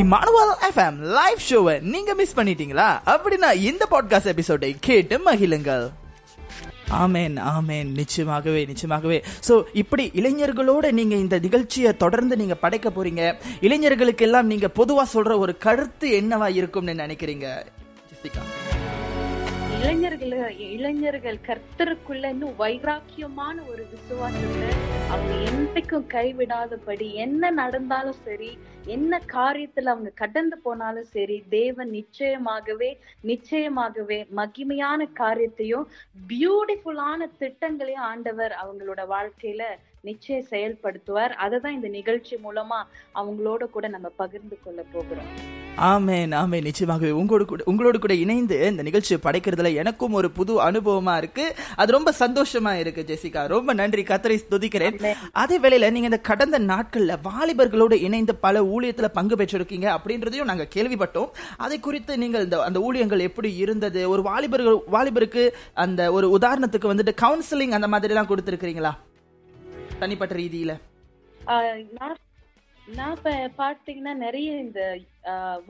Emmanuel FM live show-வை நீங்க miss பண்ணிட்டீங்களா? அப்படின்னா இந்த பாட்காஸ்ட் எபிசோடை கேட்டு மகிழுங்கள். ஆமேன் ஆமேன், நிச்சயமாகவே நிச்சயமாகவே. ஸோ இப்படி இளைஞர்களோடு நீங்கள் இந்த நிகழ்ச்சியை தொடர்ந்து நீங்கள் படைக்க போகிறீங்க. இளைஞர்களுக்கெல்லாம் நீங்கள் பொதுவாக சொல்கிற ஒரு கருத்து என்னவா இருக்கும்னு நினைக்கிறீங்க ஜெசிகா? இளைஞர்கள் கர்த்தருக்குள்ள இன்னும் வைராக்கியமான ஒரு விசுவாசத்தை அவங்க என்றைக்கும் கைவிடாதபடி, என்ன நடந்தாலும் சரி, என்ன காரியத்துல அவங்க கடந்து போனாலும் சரி, தேவன் நிச்சயமாகவே மகிமையான காரியத்தையும் பியூட்டிஃபுல்லான திட்டங்களையும் ஆண்டவர் அவங்களோட வாழ்க்கையில நிச்சயம் செயல்படுத்துவார். அததான் இந்த நிகழ்ச்சி மூலமா அவங்களோட கூட நம்ம பகிர்ந்து கொள்ள போகிறோம். ஆமேன் ஆமேன், நிச்சயமாகவே. உங்களோட கூட இணைந்து இந்த நிகழ்ச்சியை படைக்கிறதுல எனக்கும் ஒரு புது அனுபவமா இருக்கு. அது ரொம்ப சந்தோஷமா இருக்கு ஜெசிகா. ரொம்ப நன்றி, கர்த்தரை துதிக்கிறேன். அதே வேளையில நீங்க இந்த கடந்த நாட்கள்ல வாலிபர்களோடு இணைந்து பல ஊழியத்துல பங்கு பெற்றிருக்கீங்க அப்படின்றதையும் நாங்க கேள்விப்பட்டோம். அதை குறித்து நீங்கள் அந்த ஊழியங்கள் எப்படி இருந்தது? ஒரு வாலிபருக்கு அந்த ஒரு உதாரணத்துக்கு வந்துட்டு கவுன்சிலிங் அந்த மாதிரி எல்லாம் கொடுத்திருக்கீங்களா தனிப்பட்ட ரீதியில? நான் பார்த்தீங்கன்னா நிறைய இந்த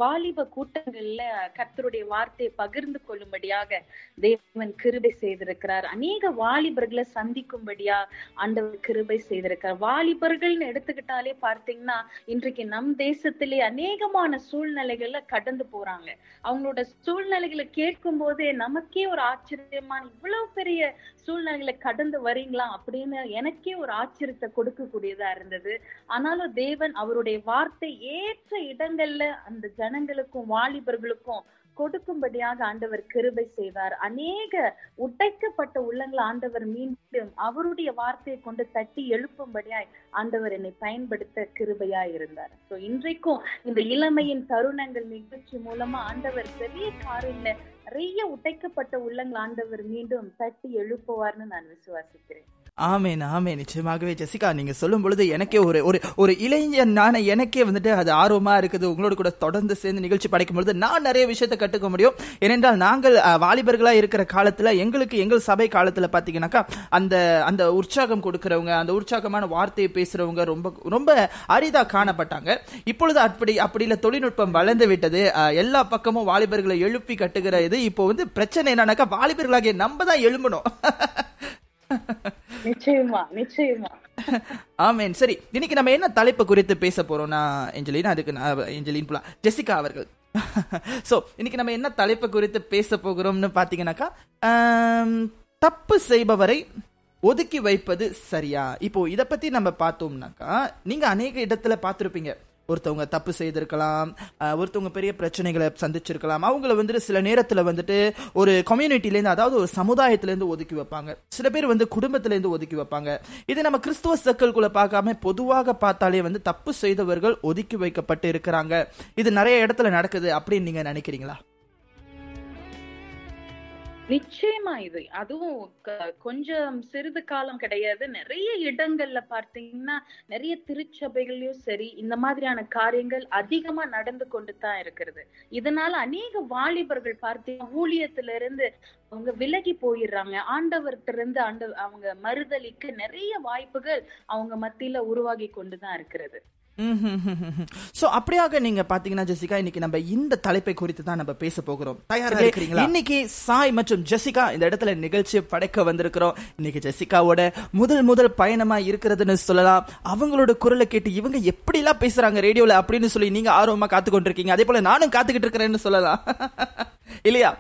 வாலிப கூட்டங்கள்ல கர்த்தருடைய வார்த்தையை பகிர்ந்து கொள்ளும்படியாக தேவன் கிருபை செய்திருக்கிறார். அநேக வாலிபர்களை சந்திக்கும்படியா ஆண்டவர் கிருபை செய்திருக்கிறார். வாலிபர்கள்னு எடுத்துக்கிட்டாலே பார்த்தீங்கன்னா இன்றைக்கு நம் தேசத்திலே அநேகமான சூழ்நிலைகள்ல கடந்து போறாங்க. அவங்களோட சூழ்நிலைகளை கேட்கும் போதே நமக்கே ஒரு ஆச்சரியமான, இவ்வளவு பெரிய சூழ்நிலைகளை கடந்து வரீங்களா அப்படின்னு எனக்கே ஒரு ஆச்சரியத்தை கொடுக்கக்கூடியதா இருந்தது. ஆனாலும் தேவன் அவருடைய வார்த்தை ஏற்ற இடங்கள்ல அந்த ஜனங்களுக்கும் வாலிபர்களுக்கும் கொடுக்கும்படியாக ஆண்டவர் கிருபை செய்வார். அநேக உடைக்கப்பட்ட உள்ளங்களை ஆண்டவர் மீண்டும் அவருடைய வார்த்தையை கொண்டு தட்டி எழுப்பும்படியாய் ஆண்டவர் என்னை பயன்படுத்த கிருபையா இருந்தார். சோ இன்றைக்கும் இந்த இளமையின் தருணங்கள் நிகழ்ச்சி மூலமா ஆண்டவர் பெரிய காரியங்களை, நிறைய உடைக்கப்பட்ட உள்ளங்களை ஆண்டவர் மீண்டும் தட்டி எழுப்புவார்னு நான் விசுவாசிக்கிறேன். ஆமேன் ஆமேன், நிச்சயமாகவே ஜெசிகா. நீங்கள் சொல்லும் பொழுது எனக்கே ஒரு இளைஞன் நானே எனக்கே வந்துட்டு அது ஆர்வமாக இருக்குது. உங்களோட கூட தொடர்ந்து சேர்ந்து நிகழ்ச்சி படைக்கும் பொழுது நான் நிறைய விஷயத்தை கற்றுக்க முடியும். ஏனென்றால் நாங்கள் வாலிபர்களாக இருக்கிற காலத்தில், எங்கள் சபை காலத்தில் பார்த்தீங்கன்னாக்கா அந்த அந்த உற்சாகம் கொடுக்குறவங்க, அந்த உற்சாகமான வார்த்தையை பேசுகிறவங்க ரொம்ப ரொம்ப அரிதாக காணப்பட்டாங்க. இப்பொழுது அப்படியில் தொழில்நுட்பம் வளர்ந்து விட்டது. எல்லா பக்கமும் வாலிபர்களை எழுப்பி கட்டுகிற இது. இப்போ வந்து பிரச்சனை என்னன்னாக்கா வாலிபர்களாகிய நம்ம தான் எழும்பணும். நிச்சயமா நிச்சயமா. ஆமேன். சரி, இன்னைக்கு நம்ம என்ன தலைப்பு குறித்து பேச போறோம்னா ஜெசிகா அவர்கள், சோ இன்னைக்கு நம்ம என்ன தலைப்பு குறித்து பேச போகிறோம்னு பாத்தீங்கன்னாக்கா, தப்பு செய்பவரை ஒதுக்கி வைப்பது சரியா? இப்போ இதை பத்தி நம்ம பார்த்தோம்னாக்கா, நீங்க அநேக இடத்துல பார்த்துருப்பீங்க. ஒருத்தவங்க தப்பு செய்திருக்கலாம், ஒருத்தவங்க பெரிய பிரச்சனைகளை சந்திச்சிருக்கலாம். அவங்கள வந்துட்டு சில நேரத்தில் வந்துட்டு ஒரு கம்யூனிட்டிலேருந்து, அதாவது ஒரு சமுதாயத்திலேருந்து ஒதுக்கி வைப்பாங்க. சில பேர் வந்து குடும்பத்திலேருந்து ஒதுக்கி வைப்பாங்க. இதை நம்ம கிறிஸ்துவ சர்க்கிள்குள்ளே பார்க்காம பொதுவாக பார்த்தாலே வந்து தப்பு செய்தவர்கள் ஒதுக்கி வைக்கப்பட்டு இருக்கிறாங்க. இது நிறைய இடத்துல நடக்குது அப்படின்னு நீங்கள் நினைக்கிறீங்களா? நிச்சயமா. இது அதுவும் கொஞ்சம் சிறிது காலம் கிடையாது. நிறைய இடங்கள்ல பார்த்தீங்கன்னா, நிறைய திருச்சபைகளையும் சரி, இந்த மாதிரியான காரியங்கள் அதிகமா நடந்து கொண்டு தான் இருக்கிறது. இதனால அநேக வாலிபர்கள் பார்த்தீங்கன்னா ஊழியத்துல இருந்து அவங்க விலகி போயிடுறாங்க. ஆண்டவர்கிட்ட இருந்து அவங்க மறுதலிக்கு நிறைய வாய்ப்புகள் அவங்க மத்தியில உருவாகி கொண்டுதான் இருக்கிறது. சோ அப்படியாக நீங்க பாத்தீங்கன்னா ஜெசிகா, இன்னைக்கு நம்ம இந்த தலைப்பை குறித்து தான் நம்ம பேச போகிறோம். தயாரா இருக்கீங்களா? இன்னைக்கு சாய் மற்றும் ஜெசிகா இந்த இடத்துல நிகழ்ச்சியை படைக்க வந்திருக்கிறோம். இன்னைக்கு ஜெசிகாவோட முதல் பயணமா இருக்கிறதுன்னு சொல்லலாம். அவங்களோட குரலை கேட்டு இவங்க எப்படி எல்லாம் பேசுறாங்க ரேடியோல அப்படின்னு சொல்லி நீங்க ஆர்வமா காத்துக்கொண்டு இருக்கீங்க. அதே போல நானும் காத்துக்கிட்டு இருக்கிறேன்னு சொல்லலாம், இல்லையா?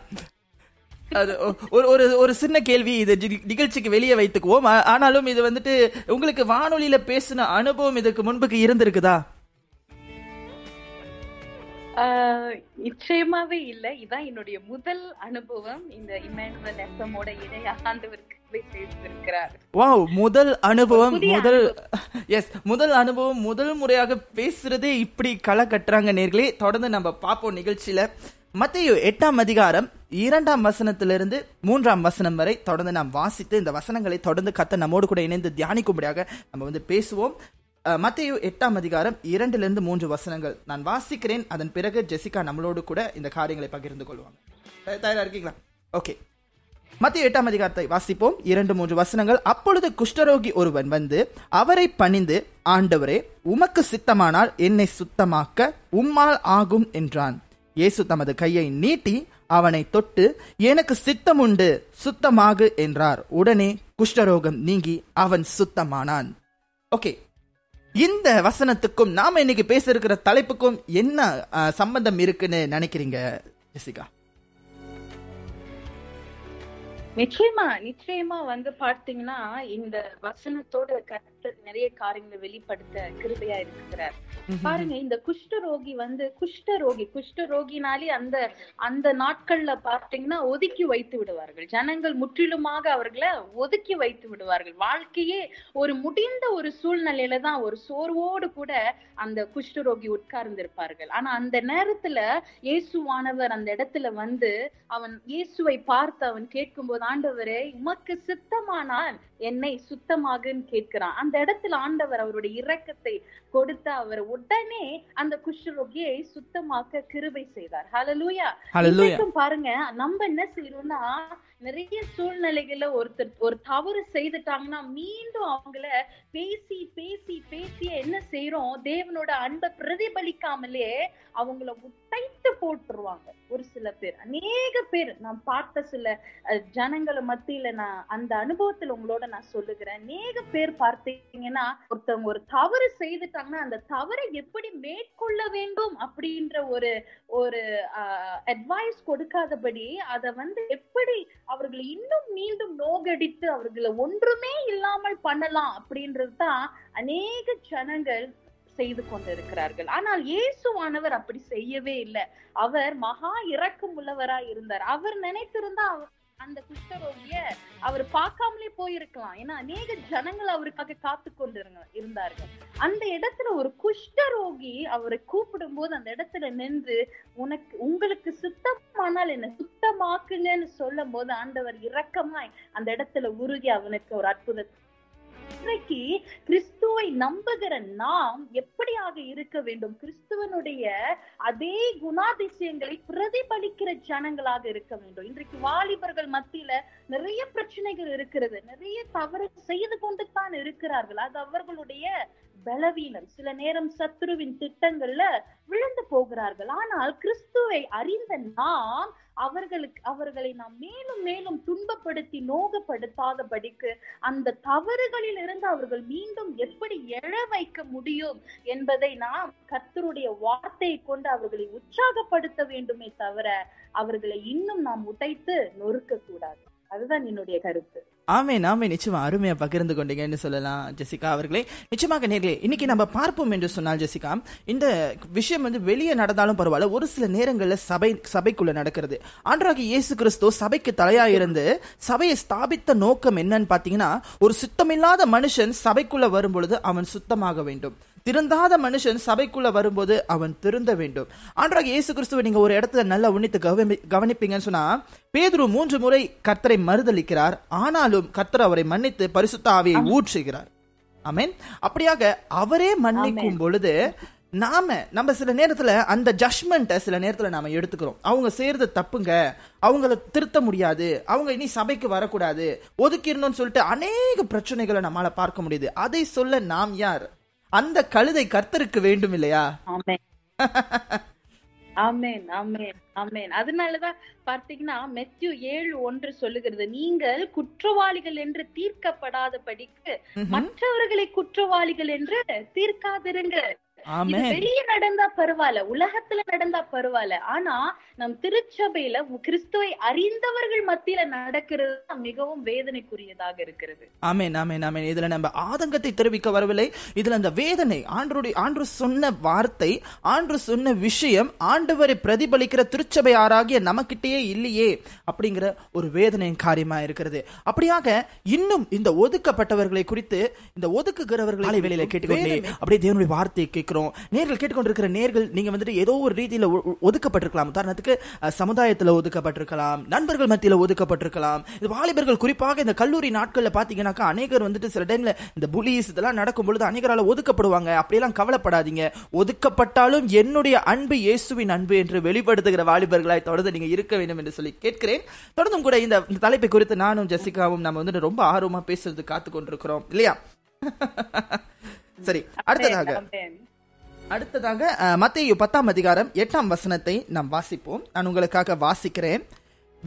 ஒரு சின்ன கேள்வி, இது நிகழ்ச்சிக்கு வெளியே வைத்துக்குவோம். ஆனாலும் இது வந்துட்டு உங்களுக்கு வானொலியில பேசின அனுபவம் இதுக்கு முன்புக்கு இருந்திருக்குதா? நிச்சயமாவே இல்ல. இதான் என்னுடைய முதல் அனுபவம் இந்த இமானுவேல் எஃப்எம் ஓட இணைய ஆண்டவருக்கு முதல் அனுபவம். முதல் அனுபவம், முதல் முறையாக பேசுறதே இப்படி களை கட்டுறாங்க நேர்களே. தொடர்ந்து நம்ம பார்ப்போம் நிகழ்ச்சியில. மத்தேயு 8 அதிகாரம் 2 வசனத்திலிருந்து 3 வசனம் வரை தொடர்ந்து நாம் வாசித்து இந்த வசனங்களை தொடர்ந்து கத்த நம்மோடு கூட இணைந்து தியானிக்கும்படியாக நம்ம பேசுவோம். மத்தேயு 8 அதிகாரம் 2-3 வசனங்கள் நான் வாசிக்கிறேன். அதன் பிறகு ஜெசிகா நம்மளோடு கூட இந்த காரியங்களை பகிர்ந்து கொள்வாங்க. தயாரா இருக்கீங்களா? ஓகே, மத்தேயு 8 அதிகாரத்தை வாசிப்போம், 2-3 வசனங்கள். அப்பொழுது குஷ்டரோகி ஒருவன் வந்து அவரை பணிந்து, ஆண்டவரே, உமக்கு சித்தமானால் என்னை சுத்தமாக்க உம்மால் ஆகும் என்றான். இயேசு தமது கையை நீட்டி அவனை தொட்டு, எனக்கு சித்தமுண்டு, சுத்தமாகு என்றார். உடனே குஷ்டரோகம் நீங்கி அவன் சுத்தமானான். ஓகே, இந்த வசனத்துக்கும் நாம இன்னைக்கு பேச இருக்கிற தலைப்புக்கும் என்ன சம்பந்தம் இருக்குன்னு நினைக்கிறீங்க ஜெசிகா? நிச்சயமா பாத்தீங்கன்னா இந்த வசனத்தோட கர்த்தர் நிறைய காரியங்களை வெளிப்படுத்த கிருபையா இருக்கிறார். பாருங்க, இந்த குஷ்டரோகி வந்து குஷ்டரோகினாலே அந்த அந்த நாட்கள்ல பாத்தீங்கன்னா ஒதுக்கி வைத்து விடுவார்கள். ஜனங்கள் முற்றிலுமாக அவர்களை ஒதுக்கி வைத்து விடுவார்கள். வாழ்க்கையே ஒரு முடிந்த ஒரு சூழ்நிலையில தான் ஒரு சோர்வோடு கூட அந்த குஷ்டரோகி உட்கார்ந்திருப்பார்கள். ஆனா அந்த நேரத்துல இயேசுவானவர் அந்த இடத்துல வந்து அவன் இயேசுவை பார்த்து அவன் கேட்கும்போது, ஆண்டவரே உமக்கு சித்தமானால் என்னை சுத்தமாக கேட்கிறான். அந்த இடத்துல ஆண்டவர் அவருடைய இரக்கத்தை கொடுத்த அவர் உடனே அந்த குஷ்டரோகியை சுத்தமாக்க கிருபை செய்தார். ஹல்லேலூயா. பாருங்க, நம்ம என்ன செய்யணும்னா, நிறைய சூழ்நிலைகள்ல ஒரு தவறு செய்துட்டாங்கன்னா மீண்டும் அவங்கள பேசி என்ன செய்யறோம், தேவனோட அன்பை பிரதிபலிக்காமலே அவங்கள உடைத்து போட்டுருவாங்க. ஒரு சில பேர், அநேக பேர் நான் பார்த்த சில ஜனங்களை மத்தியில நான் அந்த அனுபவத்துல உங்களோட நான் சொல்லுகிறேன். அநேக பேர் பார்த்தீங்கன்னா ஒருத்தவங்க ஒரு தவறு செய்துட்டாங்கன்னா அந்த தவறை எப்படி மேற்கொள்ள வேண்டும் அப்படின்ற ஒரு அட்வைஸ் கொடுக்காதபடி அதை எப்படி அவர்களை இன்னும் மீண்டும் நோகடித்து அவர்களை ஒன்றுமே இல்லாமல் பண்ணலாம் அப்படின்றதுதான் அநேக ஜனங்கள் செய்து கொண்டிருக்கிறார்கள். ஆனால் இயேசுவானவர் அப்படி செய்யவே இல்லை. அவர் மகா இரக்கம் உள்ளவராய் இருந்தார். அவர் நினைத்திருந்தா அந்த குஷ்டரோகிய அவர் பார்க்காமலே போயிருக்கலாம். ஏன்னா அநேக ஜனங்கள் அவருக்காக காத்து கொண்டிருங்க இருந்தார்கள். அந்த இடத்துல ஒரு குஷ்டரோகி அவரை கூப்பிடும் போது அந்த இடத்துல நின்று, உங்களுக்கு சுத்தமானால் என்ன சுத்தமாக்குங்கன்னு சொல்லும் போது ஆண்டவர் இரக்கமாய் அந்த இடத்துல உருகி அவனுக்கு ஒரு அற்புதத்தை. இன்றைக்கு கிறிஸ்துவை நம்புகிற நாம் எப்படியாக இருக்க வேண்டும்? கிறிஸ்துவனுடைய அதே குணாதிசயங்களை பிரதிபலிக்கிற ஜனங்களாக இருக்க வேண்டும். இன்றைக்கு வாலிபர்கள் மத்தியில நிறைய பிரச்சனைகள் இருக்கிறது. நிறைய தவறு செய்து கொண்டு தான் இருக்கிறார்கள். அது அவர்களுடைய பலவீனம். சில நேரம் சத்துருவின் திட்டங்கள்ல விழுந்து போகிறார்கள். ஆனால் கிறிஸ்துவை அறிந்த நாம் அவர்களை நாம் மேலும் மேலும் துன்பப்படுத்தி நோகப்படுத்தாதபடிக்கு அந்த தவறுகளில் இருந்து அவர்கள் மீண்டும் எப்படி எழ வைக்க முடியும் என்பதை நாம் கர்த்தருடைய வார்த்தையை கொண்டு அவர்களை உற்சாகப்படுத்த வேண்டுமே தவிர அவர்களை இன்னும் நாம் உடைத்து நொறுக்க கூடாது. அதுதான் என்னுடைய கருத்து. ஆமேன், ஆமேன். நிச்சயமா அருமையா பகிர்ந்து கொண்டீங்கன்னு சொல்லலாம் ஜெசிகா அவர்களே. நிச்சயமாக நேர்களே, இன்னைக்கு நம்ம பார்ப்போம் என்று சொன்னால் ஜெசிகா, இந்த விஷயம் வெளியே நடந்தாலும் பரவாயில்ல, ஒரு சில நேரங்களில் சபைக்குள்ள நடக்கிறது. ஆண்டவராகிய இயேசு கிறிஸ்து சபைக்கு தலையா இருந்து சபையை ஸ்தாபித்த நோக்கம் என்னன்னு பாத்தீங்கன்னா, ஒரு சுத்தமில்லாத மனுஷன் சபைக்குள்ள வரும்பொழுது அவன் சுத்தமாக வேண்டும். திருந்தாத மனுஷன் சபைக்குள்ள வரும்போது அவன் திருந்த வேண்டும். ஆண்டவராகிய இயேசு கிறிஸ்துவை நீங்க ஒரு இடத்துல நல்லா உன்னித்து கவனிப்பீங்கன்னு சொன்னா, பேதுரு 3 முறை கர்த்தரை மறுதலிக்கிறார். ஆனால் கர்த்தர் அவரை மன்னித்து பரிசுத்த ஆவியை ஊற்றுகிறார். ஆமென். அப்படியாக அவரே மன்னிக்கும் பொழுது நம்ம சில நேரத்துல அந்த ஜட்மெண்ட்டை சில நேரத்துல நாம எடுத்துக்கிறோம். அவங்க செய்யறது தப்புங்க, அவங்கள திருத்த முடியாது, அவங்க இனி சபைக்கு வரக்கூடாது, ஒதுக்கிடணும்னு சொல்லிட்டு அநேக பிரச்சனைகளை நம்மளால பார்க்க முடியுது. அதை சொல்ல நாம் யார்? அந்த கழுதை கர்த்தருக்கு வேண்டும் இல்லையா? ஆமென், ஆமென், ஆமென். அதனாலதான் பார்த்தீங்கன்னா மத்தேயு 7:1 சொல்லுகிறது, நீங்கள் குற்றவாளிகள் என்று தீர்க்கப்படாத படிக்கு மற்றவர்களை குற்றவாளிகள் என்று தீர்க்காதிருங்கள். வெளியே நடந்தா பரவாயில்ல, உலகத்துல நடந்தா பரவாயில்ல, ஆனா நம் திருச்சபையில கிறிஸ்துவை அறிந்தவர்கள் மத்தியில நடக்கிறது மிகவும் வேதனைக்குரியதாக இருக்கிறது. ஆமென் ஆமென் ஆமென். இதுல நம்ம ஆதங்கத்தை தெரிவிக்க வரவில்லை, இதுல அந்த வேதனை, ஆண்டவர் சொன்ன வார்த்தை, ஆண்டவர் சொன்ன விஷயம் ஆண்டவரை பிரதிபலிக்கிற திருச்சபையாராகிய நமக்கிட்டே இல்லையே அப்படிங்கிற ஒரு வேதனையின் காரியமா இருக்கிறது. அப்படியாக இன்னும் இந்த ஒதுக்கப்பட்டவர்களை குறித்து, இந்த ஒதுக்குகிறவர்களை வெளியில கேட்டுக்கொண்டே அப்படியே தேவனுடைய வார்த்தையை கேட்கிறோம். நேர்கள் கேட்டுக்கொண்டிருக்கிற நேர்கள், நீங்க வந்துட்டு ஏதோ ஒரு ரீதியில ஒதுக்கப்பட்டிருக்கலாம். உதாரணத்துக்கு சமுதாயத்துல ஒதுக்கப்பட்டிருக்கலாம், நண்பர்கள் மத்தியில ஒதுக்கப்பட்டிருக்கலாம். இது வாலிபர்கள் குறிப்பாக இந்த கல்லூரி நாட்கள்ல பாத்தீங்கன்னாக்கா அநேகர் வந்துட்டு சில டைம்ல இந்த புலிஸ் இதெல்லாம் நடக்கும் பொழுது அநேகரால ஒதுக்கப்படுவாங்க. அப்படியெல்லாம் கவலைப்படாதீங்க. ஒதுக்கப்பட்டாலும் என்னுடைய அன்பு இயேசுவின் அன்பு என்று வெளிப்படுத்துகிற வாலிபர்களாய் தொடர்ந்து நீங்க இருக்க வேண்டும் என்று சொல்லி கேட்கிறேன். தொடர்ந்தும் கூட இந்த தலைப்பை குறித்து நானும் ஜெசிகாவும் நம்ம வந்துட்டு ரொம்ப ஆர்வமா பேசுறது காத்துக்கொண்டிருக்கிறோம் இல்லையா? சரி, அடுத்ததாக மத்தேயு 10:8 நாம் வாசிப்போம். நான் உங்களுக்காக வாசிக்கிறேன்.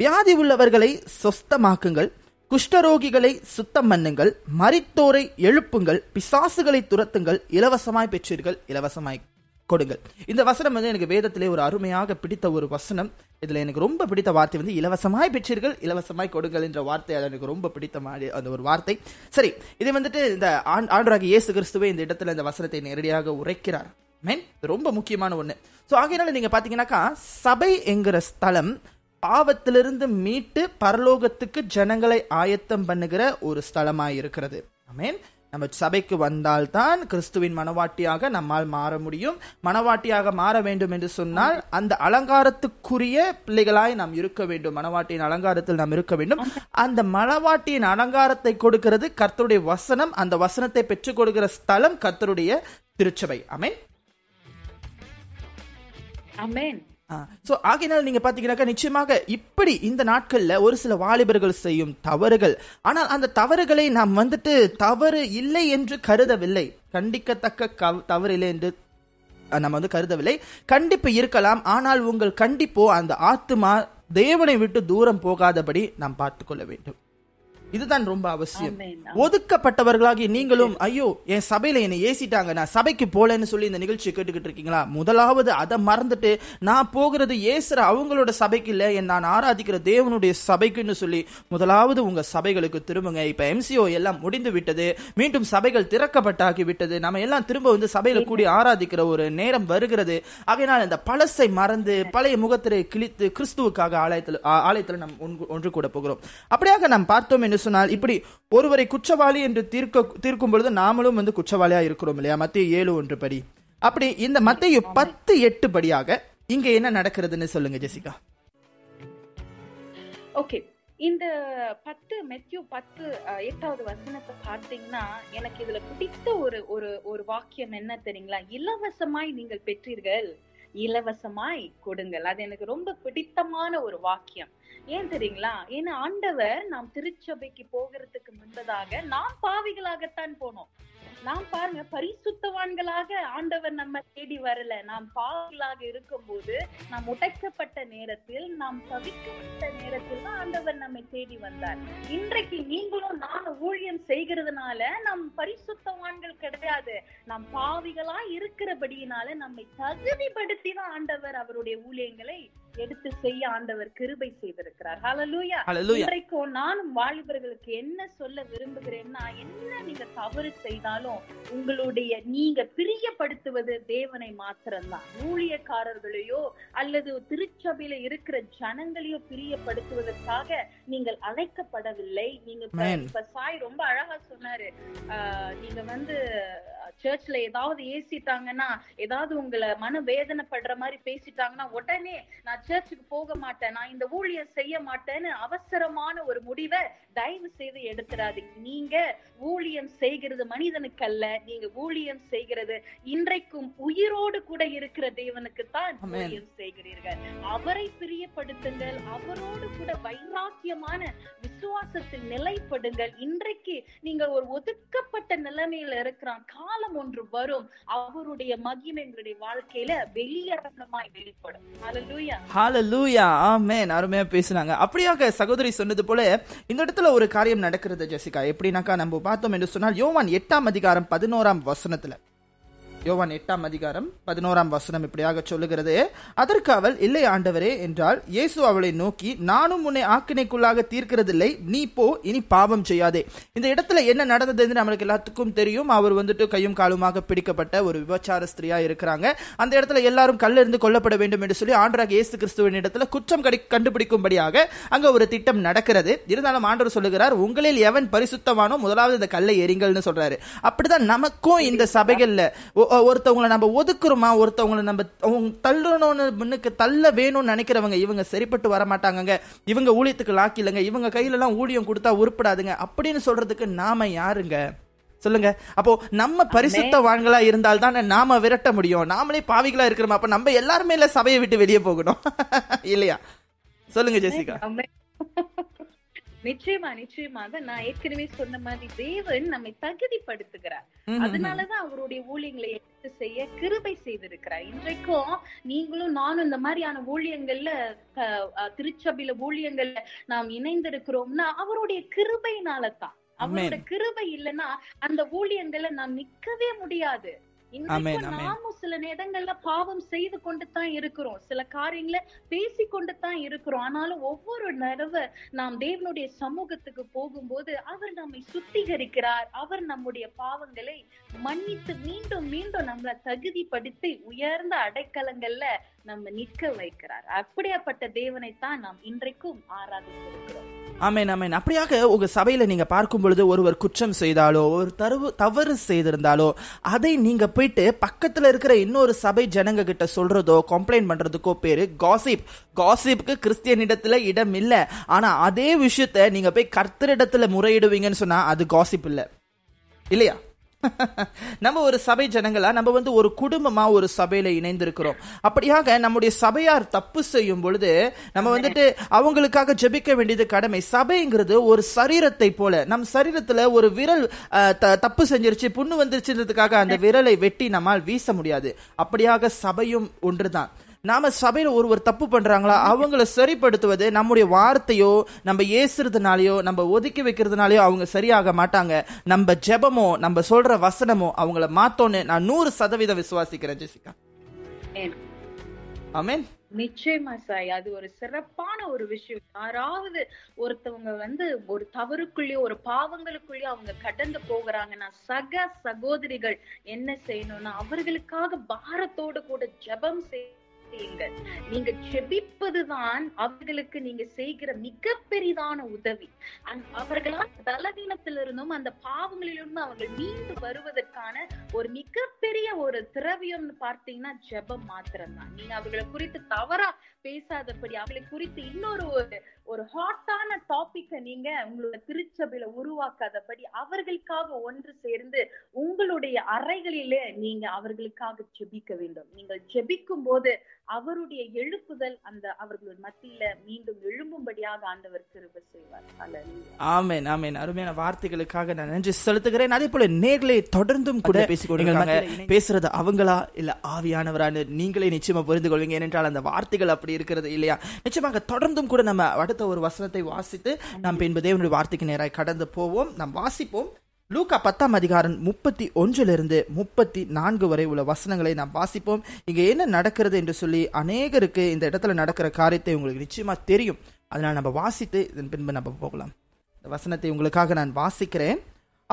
வியாதி உள்ளவர்களை சொஸ்தமாக்குங்கள், குஷ்டரோகிகளை சுத்தம் பண்ணுங்கள், மரித்தோரை எழுப்புங்கள், பிசாசுகளை துரத்துங்கள், இலவசமாய் பெற்றீர்கள் இலவசமாய் கொடுங்கள். இந்த வசனம் வந்து எனக்கு வேதத்திலே ஒரு அருமையாக பிடித்த ஒரு வசனம். இதுல எனக்கு ரொம்ப பிடித்த வார்த்தை வந்து இலவசமாய் பெற்றீர்கள் இலவசமாய் கொடுங்கள் என்ற வார்த்தை. அது எனக்கு ரொம்ப பிடித்த அந்த ஒரு வார்த்தை. சரி, இதை வந்துட்டு இந்த ஆண்டவராகிய இயேசு கிறிஸ்துவே இந்த இடத்துல இந்த வசனத்தை நேரடியாக உரைக்கிறார். ரொம்ப முக்கியமான ஒண்ணு. சோ ஆகையினால நீங்க பாத்தீங்கன்னாக்கா சபை என்கிற ஸ்தலம் பாவத்திலிருந்து மீட்டு பரலோகத்துக்கு ஜனங்களை ஆயத்தம் பண்ணுகிற ஒரு ஸ்தலமாய் இருக்கிறது. ஆமென். நம்ம சபைக்கு வந்தால்தான் கிறிஸ்துவின் மனவாட்டியாக நம்மால் மாற முடியும். மனவாட்டியாக மாற வேண்டும் என்று சொன்னால் அந்த அலங்காரத்துக்குரிய பிள்ளைகளாய் நாம் இருக்க வேண்டும். மனவாட்டியின் அலங்காரத்தில் நாம் இருக்க வேண்டும். அந்த மனவாட்டியின் அலங்காரத்தை கொடுக்கிறது கர்த்தருடைய வசனம். அந்த வசனத்தை பெற்றுக் கொடுக்கிற ஸ்தலம் கர்த்தருடைய திருச்சபை. ஆமென் ஆமென். ஆகையினால் நீங்க பாத்தீங்கன்னாக்கா நிச்சயமாக இப்படி இந்த நாட்கள்ல ஒரு சில வாலிபர்கள் செய்யும் தவறுகள், ஆனால் அந்த தவறுகளை நாம் வந்துட்டு தவறு இல்லை என்று கருதவில்லை, கண்டிக்கத்தக்க தவறு இல்லை என்று நம்ம வந்து கருதவில்லை. கண்டிப்பு இருக்கலாம், ஆனால் உங்கள் கண்டிப்போ அந்த ஆத்துமா தேவனை விட்டு தூரம் போகாதபடி நாம் பார்த்துக்கொள்ள வேண்டும். இதுதான் ரொம்ப அவசியம். ஒதுக்கப்பட்டவர்களாகி நீங்களும் ஐயோ என் சபையில என்னை ஏசிட்டாங்க நான் சபைக்கு போலன்னு சொல்லி இந்த நிகழ்ச்சியை கேட்டுக்கிட்டு இருக்கீங்களா? முதலாவது அதை மறந்துட்டு நான் போகிறது ஏசுற அவங்களோட சபைக்கு இல்ல, நான் ஆராதிக்கிற தேவனுடைய சபைக்குன்னு சொல்லி முதலாவது உங்க சபைகளுக்கு திரும்புங்க. இப்ப எம்சிஓ எல்லாம் முடிந்து விட்டது, மீண்டும் சபைகள் திறக்கப்பட்டாக்கி விட்டது, நம்ம எல்லாம் திரும்ப வந்து சபையில கூடி ஆராதிக்கிற ஒரு நேரம் வருகிறது. ஆகையினால் இந்த பழசை மறந்து பழைய முகத்திரை கிழித்து கிறிஸ்துவுக்காக ஆலயத்தில் நாம் ஒன்று கூட போகிறோம். அப்படியாக நாம் பார்த்தோம் சொன்னால் இப்படி ஒருவரை குற்றவாளி என்று தீர்க்கும் பொழுது நாமளும் வந்து குற்றவாளியா இருக்கிறோம் இல்லையா? மத்தேயு 7:1 படி. அப்படி இந்த மத்தேயு 10:8 படியாக இங்க என்ன நடக்கிறதுன்னு சொல்லுங்க ஜெசிகா. ஓகே, இந்த மத்தேயு 10:8 வசனத்தை பார்த்தீங்கன்னா எனக்கு இதுல பிடித்த ஒரு வாக்கியம் என்ன தெரியுங்களா? இலவசமாய் நீங்கள் பெற்றீர்கள் இலவசமாய் கொடுங்கள். அது எனக்கு ரொம்ப பிடித்தமான ஒரு வாக்கியம். ஏன் தெரியுங்களா? ஏன்னா ஆண்டவர் நாம் திருச்சபைக்கு போகிறதுக்கு முன்பதாக நாம் பாவிகளாகத்தான் போனோம். நாம் பாருங்க பரிசுத்தவான்களாக ஆண்டவர் நம்ம தேடி வரல. நாம் பாவிகளாக இருக்கும் போது, நாம் உடைக்கப்பட்ட நேரத்தில், நாம் தவிக்கப்பட்ட நேரத்தில் தான் ஆண்டவர் நம்மை தேடி வந்தார். இன்றைக்கு நீங்களும் நான் ஊழியம் செய்கிறதுனால நாம் பரிசுத்தவான்கள் கிடையாது. நாம் பாவிகளா இருக்கிறபடியினால நம்மை தகுதிப்படுத்தி தான் ஆண்டவர் அவருடைய ஊழியங்களை எடுத்து செய்ய ஆண்டவர் கிருபை செய்திருக்கிறார். ஹல்லேலூயா. இன்றைக்கும் நானும் வாலிபர்களுக்கு என்ன சொல்ல விரும்புகிறேன்னா, என்ன நீங்க தவறு செய்தாலும் உங்களுடைய நீங்க பிரியப்படுத்துவது தேவனை மாத்திரம்தான். ஊழியக்காரர்களையோ அல்லது திருச்சபையில இருக்கிற ஜனங்களையோ பிரியப்படுத்துவதற்காக நீங்கள் அழைக்கப்படவில்லை. நீங்க இப்ப சாய் ரொம்ப அழகா சொன்னாரு, நீங்க வந்து சர்ச்ல ஏதாவது ஏசிட்டாங்கன்னா, ஏதாவது உங்களை மன வேதனை படுற மாதிரி பேசிட்டாங்கன்னா உடனே நான் சர்ச்சுக்கு போக மாட்டேன், நான் இந்த ஊழியம் செய்ய மாட்டேன்னு அவசரமான ஒரு முடிவை தயவு செய்து எடுத்துறாதீங்க. நீங்க ஊழியம் செய்கிறது மனிதனுக்கல்ல, நீங்க ஊழியம் செய்கிறது இன்றைக்கும் உயிரோடு கூட இருக்கிற தேவனுக்கு தான் ஊழியம் செய்கிறீர்கள். அவரை பிரியப்படுத்துங்கள், அவரோடு கூட வைராக்கியமான விசுவாசத்தில் நிலைப்படுங்கள். இன்றைக்கு நீங்க ஒரு ஒதுக்கப்பட்ட நிலைமையில இருக்கிறான், காலம் ஒன்று வரும் அவருடைய மகிமை உங்களுடைய வாழ்க்கையில வெளியரங்கமாய் வெளிப்படும். ஹல்லேலூயா ஹல்லேலூயா ஆமென். அருமையா பேசுனாங்க. அப்படியாக சகோதரி சொன்னது போல இந்த இடத்துல ஒரு காரியம் நடக்கிறது ஜெசிகா. எப்படின்னாக்கா நம்ம பார்த்தோம் என்று சொன்னால் யோவான் 8:11 வசனத்துல யோவான் 8ஆம் அதிகாரம் 11ஆம் வசனம் இப்படியாக சொல்லுகிறது, அதற்கு அவள், இல்லை ஆண்டவரே என்றால் இயேசு அவளை நோக்கி, நானும் உன்னை ஆக்கினைக்குள்ளாக தீர்க்கிறதில்லை, நீ போ, இனி பாவம் செய்யாதே. இந்த இடத்துல என்ன நடந்தது நம்மளுக்கு எல்லாத்துக்கும் தெரியும். அவர் வந்துட்டு கையும் காலுமாக பிடிக்கப்பட்ட ஒரு விபச்சார ஸ்திரியா இருக்கிறாங்க. அந்த இடத்துல எல்லாரும் கல்லெறிந்து கொல்லப்பட வேண்டும் என்று சொல்லி ஆண்டவராக இயேசு கிறிஸ்துவின் இடத்துல குற்றம் கண்டுபிடிக்கும்படியாக அங்க ஒரு திட்டம் நடக்கிறது. இருந்தாலும் ஆண்டவர் சொல்லுகிறார், உங்களில் எவன் பரிசுத்தவானோ முதலாவது இந்த கல்லை எறிங்கள்னு சொல்றாரு. அப்படிதான் நமக்கும் இந்த சபைகள்ல ஒருத்தவங்களை நம்ம ஒதுக்குறோமா, ஒருத்தவங்களை நம்ம தள்ளணும்னு முன்னுக்கு தள்ள வேணும்னு நினைக்கிறவங்க இவங்க சரிப்பட்டு வரமாட்டாங்க, இவங்க ஊழியத்துக்கு லாக்கில்லைங்க, இவங்க கையில எல்லாம் ஊழியம் கொடுத்தா உருப்படாதுங்க அப்படின்னு சொல்றதுக்கு நாம யாருங்க சொல்லுங்க? அப்போ நம்ம பரிசுத்தவான்களா இருந்தால்தான் நாம விரட்ட முடியும். நாமளே பாவிகளா இருக்கிறோம், அப்ப நம்ம எல்லாருமே இல்ல சபையை விட்டு வெளியே போகணும் இல்லையா? சொல்லுங்க ஜெசிகா. நிச்சயமா நிச்சயமாக நான் ஏற்கனவே சொன்ன மாதிரி தேவன் நம்மை தகுதிப்படுத்துகிறார். அதனாலதான் அவருடைய ஊழியங்களை எடுத்து செய்ய கிருபை செய்திருக்கிறார். இன்றைக்கும் நீங்களும் நானும் இந்த மாதிரியான ஊழியங்கள்ல திருச்சபையில ஊழியங்கள்ல நாம் இணைந்திருக்கிறோம்னா அவருடைய கிருபையினாலதான். அவரோட கிருபை இல்லைன்னா அந்த ஊழியங்கள்ல நாம் நிக்கவே முடியாது. நாமும் சில நேரங்கள்ல பாவம் செய்து கொண்டு தான் இருக்கிறோம், சில காரியங்களை பேசி கொண்டு தான் இருக்கிறோம். ஆனாலும் ஒவ்வொரு தடவை நாம் தேவனுடைய சமூகத்துக்கு போகும்போது அவர் நம்மை சுத்திகரிக்கிறார். அவர் நம்முடைய பாவங்களை மன்னித்து மீண்டும் மீண்டும் நம்மளை தகுதிப்படுத்தி உயர்ந்த அடைக்கலங்கள்ல நம்ம நிற்க வைக்கிறார். அப்படியாப்பட்ட தேவனை தான் நாம் இன்றைக்கும் ஆராதித்திருக்கிறோம். ஆமேன் ஆமேன். அப்படியாக உங்க சபையில நீங்க பார்க்கும் பொழுது ஒருவர் குற்றம் செய்தாலோ ஒரு தவறு செய்திருந்தாலோ அதை நீங்க போயிட்டு பக்கத்துல இருக்கிற இன்னொரு சபை ஜனங்க கிட்ட சொல்றதோ கம்ப்ளைண்ட் பண்றதுக்கோ பேரு காசிப். காசிப்க்கு கிறிஸ்தியனிடத்துல இடம் இல்லை. ஆனா அதே விஷயத்த நீங்க போய் கர்த்தரிடத்துல முறையிடுவீங்கன்னு சொன்னா அது காசிப் இல்லை இல்லையா? நம்ம ஒரு சபை ஜனங்களா நம்ம வந்து ஒரு குடும்பமா ஒரு சபையில இணைந்திருக்கிறோம். அப்படியாக நம்முடைய சபையார் தப்பு செய்யும் பொழுது நம்ம வந்துட்டு அவங்களுக்காக ஜெபிக்க வேண்டியது கடமை. சபைங்கிறது ஒரு சரீரத்தை போல, நம் சரீரத்துல ஒரு விரல் தப்பு செஞ்சிருச்சு புண்ணு வந்துருச்சுன்றதுக்காக அந்த விரலை வெட்டி நம்மால் வீச முடியாது. அப்படியாக சபையும் ஒன்றுதான். நாம சபையில ஒருவர் தப்பு பண்றாங்களா அவங்களை சரிப்படுத்துவது நம்முடைய வார்த்தையோ நம்ம ஏசுறதுனாலயோ நம்ம ஒதுக்கி வைக்கிறதுனாலயோ அவங்க சரியாக மாட்டாங்க. நம்ம ஜெபமோ நம்ம சொல்ற வசனமோ அவங்கள மாத்தோன்னு நான் 100% விசுவாசிக்கிறேன் ஜெசிகா. ஆமென். நிச்சயமா சாய், அது ஒரு சிறப்பான ஒரு விஷயம். யாராவது ஒருத்தவங்க வந்து ஒரு தவறுக்குள்ளேயோ ஒரு பாவங்களுக்குள்ளேயோ அவங்க கடந்து போகிறாங்கன்னா சக சகோதரிகள் என்ன செய்யணும்னா அவர்களுக்காக பாரத்தோடு கூட ஜெபம் செய். நீங்க ஜெபிப்பதுதான் அவர்களுக்கு நீங்க செய்கிற மிக பெரிதான உதவி. அவர்களால் பலவீனத்திலிருந்தும் அந்த பாவங்களிலிருந்தும் அவர்கள் மீண்டு வருவதற்கான ஒரு மிகப்பெரிய ஒரு திரவியம் பார்த்தீங்கன்னா ஜெபம் மாத்திரம்தான். நீங்க அவர்களை குறித்து தவறா பேசாதபடி அவர்களை குறித்து இன்னொரு ஒரு ஹாட்டான டாபிக்க நீங்க உங்களோட திருச்சபையில உருவாக்காதபடி அவர்களுக்காக ஒன்று சேர்ந்து உங்களுடைய அறைகளிலே நீங்க அவர்களுக்காக ஜெபிக்க வேண்டும். நீங்கள் ஜெபிக்கும் போது அவருடைய எழுப்புதல் அந்த அவர்களுடைய மத்தியில மீண்டும் எழும்பும்படியாக ஆண்டவர் கிருபை செய்வார். ஆமென் ஆமென். அருமையான வார்த்தைகளுக்காக நான் நன்றி செலுத்துகிறேன். அதே போல நேர்களை தொடர்ந்தும் கூட பேசிக்கொள்ளுங்க. பேசுறது அவங்களா இல்ல ஆவியானவரான்னு நீங்களே நிச்சயமா புரிந்து கொள்வீங்க. ஏனென்றால் அந்த வார்த்தைகள் அப்படி இருக்கிறது இல்லையா? நிச்சயமாக தொடர்ந்தும் கூட நம்ம அடுத்த ஒரு வசனத்தை வாசித்து நாம் பின்பு தேவனுடைய வார்த்தைக்கு நேராக கடந்து போவோம். நாம் வாசிப்போம். லூக்கா 10ஆம் அதிகாரம் 31 to 34 வரை உள்ள வசனங்களை நாம் வாசிப்போம். இங்க என்ன நடக்கிறது என்று சொல்லி அநேகருக்கு இந்த இடத்துல நடக்கிற காரியத்தை உங்களுக்கு நிச்சயமா தெரியும். அதனால் நம்ம வாசித்து இதன் பின்பு நம்ம போகலாம். இந்த வசனத்தை உங்களுக்காக நான் வாசிக்கிறேன்.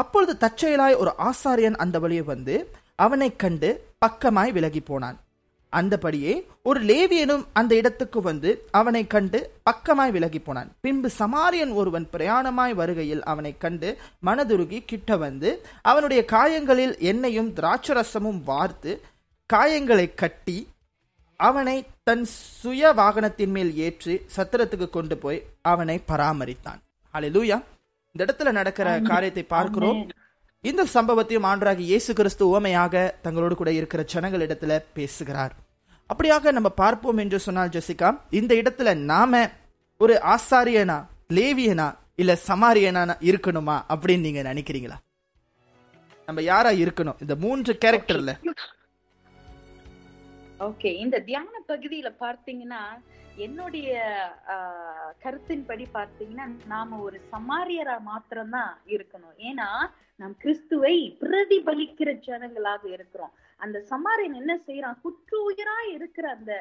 அப்பொழுது தற்செயலாய் ஒரு ஆசாரியன் அந்த வழியே வந்து அவனை கண்டு பக்கமாய் விலகி போனான். அந்தபடியே ஒரு லேவியனும் அந்த இடத்துக்கு வந்து அவனை கண்டு பக்கமாய் விலகி போனான். பின்பு சமாரியன் ஒருவன் பிரயாணமாய் வருகையில் அவனை கண்டு மனதுருகி கிட்ட வந்து அவனுடைய காயங்களில் எண்ணெயும் திராட்சரசமும் வார்த்து காயங்களை கட்டி அவனை தன் சுய வாகனத்தின் மேல் ஏற்றி சத்திரத்துக்கு கொண்டு போய் அவனை பராமரித்தான். ஹல்லேலூயா. இந்த இடத்துல நடக்கிற காரியத்தை பார்க்கிறோம். இந்த சம்பவத்தையும் ஆண்டவராகிய இயேசு கிறிஸ்து உவமையாக தங்களோடு கூட இருக்கிற ஜனங்களிடத்துல பேசுகிறார். அப்படியாக நம்ம பார்ப்போம் என்று சொன்னால் ஜெசிகா, இந்த இடத்துல நாம ஒரு ஆசாரியனா லேவியனா இல்ல சமாரியனா இருக்கணுமா அப்படின்னு நீங்க நினைக்கிறீங்களா? நம்ம யாரா இருக்கணும் இந்த 3 கேரக்டர்ல? ஓகே, இந்த தியான பகுதியில பார்த்தீங்கன்னா என்னுடைய கருத்தின்படி பார்த்தீங்கன்னா நாம ஒரு சமாரியரா மாத்திரம்தான் இருக்கணும். ஏன்னா நாம் கிறிஸ்துவை பிரதிபலிக்கிற ஜனங்களாக இருக்கிறோம். அந்த சமாரியன் என்ன செய்யறான், குற்றுயிரா இருக்கிற அந்த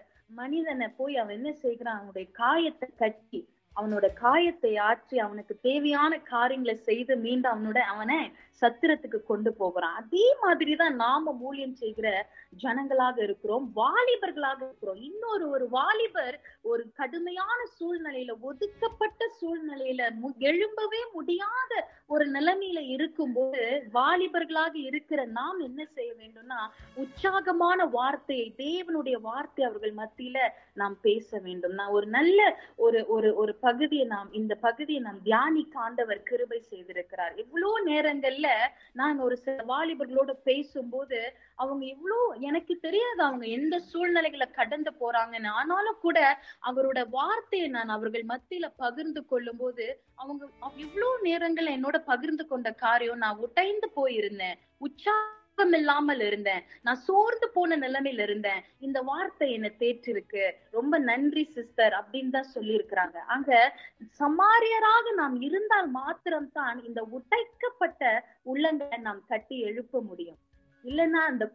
மனிதனை போய் அவன் என்ன செய்கிறான், அவனுடைய காயத்தை கட்டி அவனோட காயத்தை ஆற்றி அவனுக்கு தேவையான காரியங்களை செய்து மீண்டும் அவனை சத்திரத்துக்கு கொண்டு போகிறான். அதே மாதிரிதான் நாம ஊழியம் செய்கிற ஜனங்களாக இருக்கிறோம், வாலிபர்களாக இருக்கிறோம். இன்னொரு வாலிபர் ஒரு கடுமையான சூழ்நிலையில, ஒதுக்கப்பட்ட சூழ்நிலையில, எழும்பவே முடியாத ஒரு நிலைமையில இருக்கும்போது வாலிபர்களாக இருக்கிற நாம் என்ன செய்ய வேண்டும்னா, உற்சாகமான வார்த்தையை, தேவனுடைய வார்த்தை அவர்கள் மத்தியில நாம் பேச வேண்டும். நான் ஒரு நல்ல ஒரு பகுதியை இந்த பகுதியை தியானிக்க ஆண்டவர் கிருபை செய்திருக்கிறார். இவ்வளோ நேரங்கள்ல நான் ஒரு சில வாலிபர்களோட பேசும்போது அவங்க இவ்வளோ, எனக்கு தெரியாது அவங்க எந்த சூழ்நிலைகளை கடந்து போறாங்கன்னு, ஆனாலும் கூட அவரோட வார்த்தையை நான் அவர்கள் மத்தியில பகிர்ந்து கொள்ளும் போது அவங்க இவ்வளோ நேரங்கள்ல என்னோட பகிர்ந்து கொண்ட காரியம், நான் உடைந்து போயிருந்தேன், இல்லாமல் இருந்தேன், நான் சோர்ந்து போன நிலைமையில இருந்தேன், இந்த வார்த்தை என்ன தேற்றிருக்கு, ரொம்ப நன்றி சிஸ்டர் அப்படின்னு தான் சொல்லி இருக்கிறாங்க. ஆக சமாரியராக நாம் இருந்தால் மாத்திரம்தான் இந்த உடைக்கப்பட்ட உள்ளங்களை நாம் கட்டி எழுப்ப முடியும். இல்லைன்னா அந்த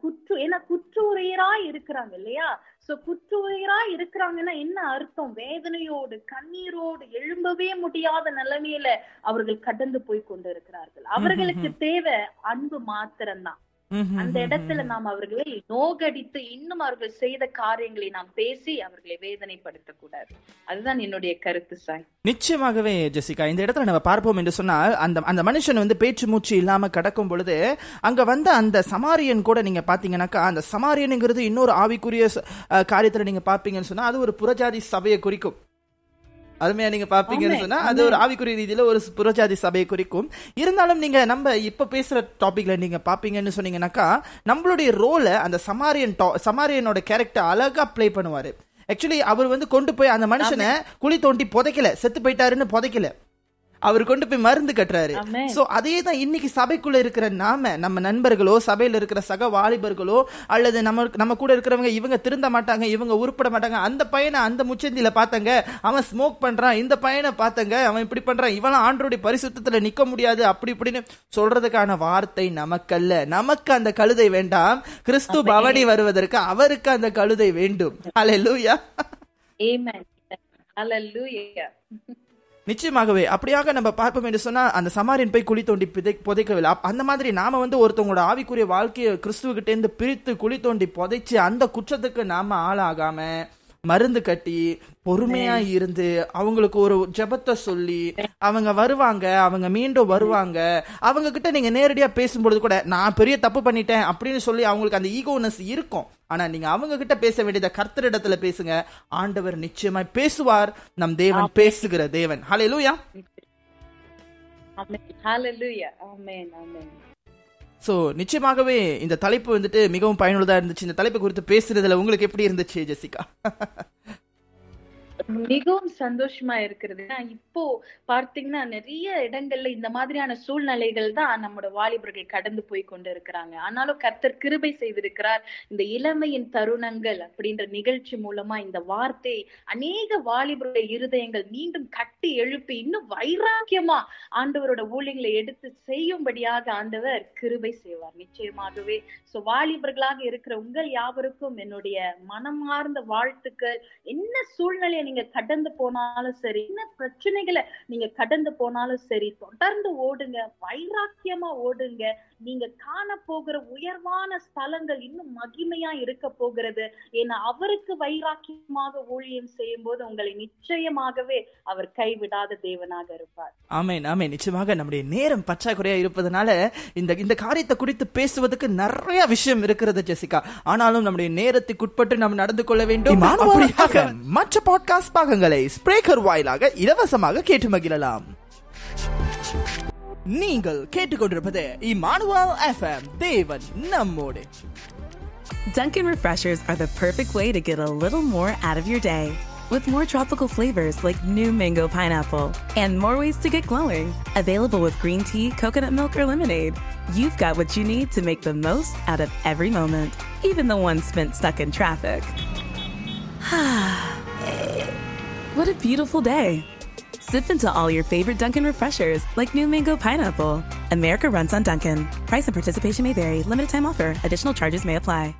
குற்றுரையரா இருக்கிறாங்க இல்லையா, சோ குற்றுரையரா இருக்கிறாங்கன்னா என்ன அர்த்தம், வேதனையோடு கண்ணீரோடு எழும்பவே முடியாத நிலைமையில அவர்கள் கடந்து போய் கொண்டு இருக்கிறார்கள். அவர்களுக்கு தேவை அன்பு மாத்திரம்தான். அந்த இடத்துல நாம் அவர்களை நோகடித்து இன்னும் அவர்கள் செய்த காரியங்களை நாம் பேசி அவர்களை வேதனைப்படுத்த கூடாது. அதுதான் என்னுடைய கருத்து சாய். நிச்சயமாகவே ஜெசிகா, இந்த இடத்துல நம்ம பார்ப்போம் என்று சொன்னால், அந்த மனுஷன் பேச்சு மூச்சு இல்லாம கடக்கும் பொழுது அங்க அந்த சமாரியன் கூட நீங்க பாத்தீங்கன்னாக்கா, அந்த சமாரியனுங்கிறது இன்னொரு ஆவிக்குரிய காரியத்துல நீங்க பாப்பீங்கன்னு சொன்னா அது ஒரு புறஜாதி சபையை குறிக்கும். அருமையா நீங்க பாப்பீங்கன்னு சொன்னா அது ஒரு ஆவிக்குரிய ரீதியில ஒரு புறஜாதி சபையை குறிக்கும். இருந்தாலும் நீங்க நம்ம இப்ப பேசுற டாபிக்ல நீங்க பாப்பீங்கன்னு சொன்னீங்கன்னாக்கா, நம்மளுடைய ரோல அந்த சமாரியனோட கேரக்டர் அழகா பிளே பண்ணுவாரு. ஆக்சுவலி அவர் கொண்டு போய் அந்த மனுஷனை குழி தோண்டி புதைக்கல, செத்து போயிட்டாருன்னு புதைக்கல, அவர் கொண்டு போய் மருந்து கட்டுறாரு. சோ அதே தான் இன்னைக்கு சபைக்குள்ள இருக்கிற நம்ம நண்பர்களோ, சபையில இருக்கிற சக வாலிபர்களோ, அல்லது நம்ம கூட இருக்கிறவங்க, இவங்க திருந்த மாட்டாங்க, இவங்க உருப்பட மாட்டாங்க, அந்த பையனை அந்த முச்சந்தியில பாத்தங்க, அவன் ஸ்மோக் பண்றான், இந்த பையனை பாத்தங்க அவன் இப்படி பண்றான், இவன் ஆண்டருடைய பரிசுத்தத்துல நிக்க முடியாது, அப்படி இப்படின்னு சொல்றதுக்கான வார்த்தை நமக்கல்ல. நமக்கு அந்த கழுதை வேண்டாம், கிறிஸ்து பவனி வருவதற்கு அவருக்கு அந்த கழுதை வேண்டும். அல்லேலூயா, ஆமென், அல்லேலூயா. நிச்சயமாகவே அப்படியாக நம்ம பார்ப்போம் என்று சொன்னா, அந்த சமாரியன் போய் குழி தோண்டி புதைக்கவில்லை. அந்த மாதிரி நாம ஒருத்தவங்களோட ஆவிக்குரிய வாழ்க்கையை கிறிஸ்துவகிட்ட இருந்து பிரித்து குழி தோண்டி புதைச்சு அந்த குற்றத்துக்கு நாம ஆளாகாம மருந்து கட்டி பொறுமையா இருந்து அவங்களுக்கு ஒரு ஜபத்தை சொல்லி, அவங்க வருவாங்க, அவங்க மீண்டும் வருவாங்க. அவங்க கிட்ட நீங்க நேரடியா பேசும்பொழுது கூட நான் பெரிய தப்பு பண்ணிட்டேன் அப்படின்னு சொல்லி அவங்களுக்கு அந்த ஈகோனஸ் இருக்கும். ஆனா நீங்க அவங்க கிட்ட பேச வேண்டியதை கர்த்தரிடத்துல பேசுங்க. ஆண்டவர் நிச்சயமாய் பேசுவார். நம் தேவன் பேசுகிற தேவன். ஹல்லேலூயா, ஹல்லேலூயா, ஆமென், ஆமென். ஸோ நிச்சயமாகவே இந்த தலைப்பு மிகவும் பயனுள்ளதா இருந்துச்சு. இந்த தலைப்பு குறித்து பேசுறதுல உங்களுக்கு எப்படி இருந்துச்சு ஜெசிகா? மிகவும் சந்தோஷமா இருக்கிறது. இப்போ பார்த்தீங்கன்னா நிறைய இடங்கள்ல இந்த மாதிரியான சூழ்நிலைகள் தான் நம்மளோட வாலிபர்கள் கடந்து போய் கொண்டு இருக்கிறாங்க. ஆனாலும் கர்த்தர் கிருபை செய்திருக்கிறார். இந்த இளமையின் தருணங்கள் அப்படின்ற நிகழ்ச்சி மூலமா இந்த வார்த்தை அநேக வாலிபருடைய இருதயங்கள் மீண்டும் கட்டி எழுப்பி இன்னும் வைராக்கியமா ஆண்டவரோட ஊழியங்களை எடுத்து செய்யும்படியாக ஆண்டவர் கிருபை செய்வார் நிச்சயமாகவே. சோ வாலிபர்களாக இருக்கிற உங்கள் யாவருக்கும் என்னுடைய மனமார்ந்த வாழ்த்துக்கள். என்ன சூழ்நிலை நீங்க கடந்து போனாலும் சரி, என்ன பிரச்சனைகளை நீங்க கடந்து போனாலும் சரி, தொடர்ந்து ஓடுங்க, வைராக்கியமா ஓடுங்க. நீங்க காண போகிற உயர்வான ஸ்தலங்கள் இன்னும் மகிமையா இருக்க போகிறது. ஏன்னா அவருக்கு வைராக்கியமாக ஊழியம் செய்யும் போது உங்களை நிச்சயமாகவே அவர் கைவிடாத தேவனாக இருப்பார். ஆமென், ஆமென். நிச்சயமாக நம்முடைய நேரம் பற்றாக்குறையா இருப்பதனால இந்த காரியத்தை குறித்து பேசுவதற்கு நிறைய விஷயம் இருக்கிறது ஜெசிகா. ஆனாலும் நம்முடைய நேரத்துக்குட்பட்டு நாம் நடந்து கொள்ள வேண்டும். மற்ற பாட்காஸ்ட் பாகங்களை ஸ்பிரேக்கர் வாயிலாக இலவசமாக கேட்டு மகிழலாம். நீங்கள் கேட்டுக்கொண்டிருப்பது Emmanuel FM, தேவன் நம்மோடு. Dunkin' Refreshers are the perfect way to get a little more out of your day. With more tropical flavors like new mango pineapple and more ways to get glowing, available with green tea, coconut milk, or lemonade, you've got what you need to make the most out of every moment, even the ones spent stuck in traffic. What a beautiful day. Sip into all your favorite Dunkin' Refreshers, like new mango pineapple. America runs on Dunkin'. Price and participation may vary. Limited time offer. Additional charges may apply.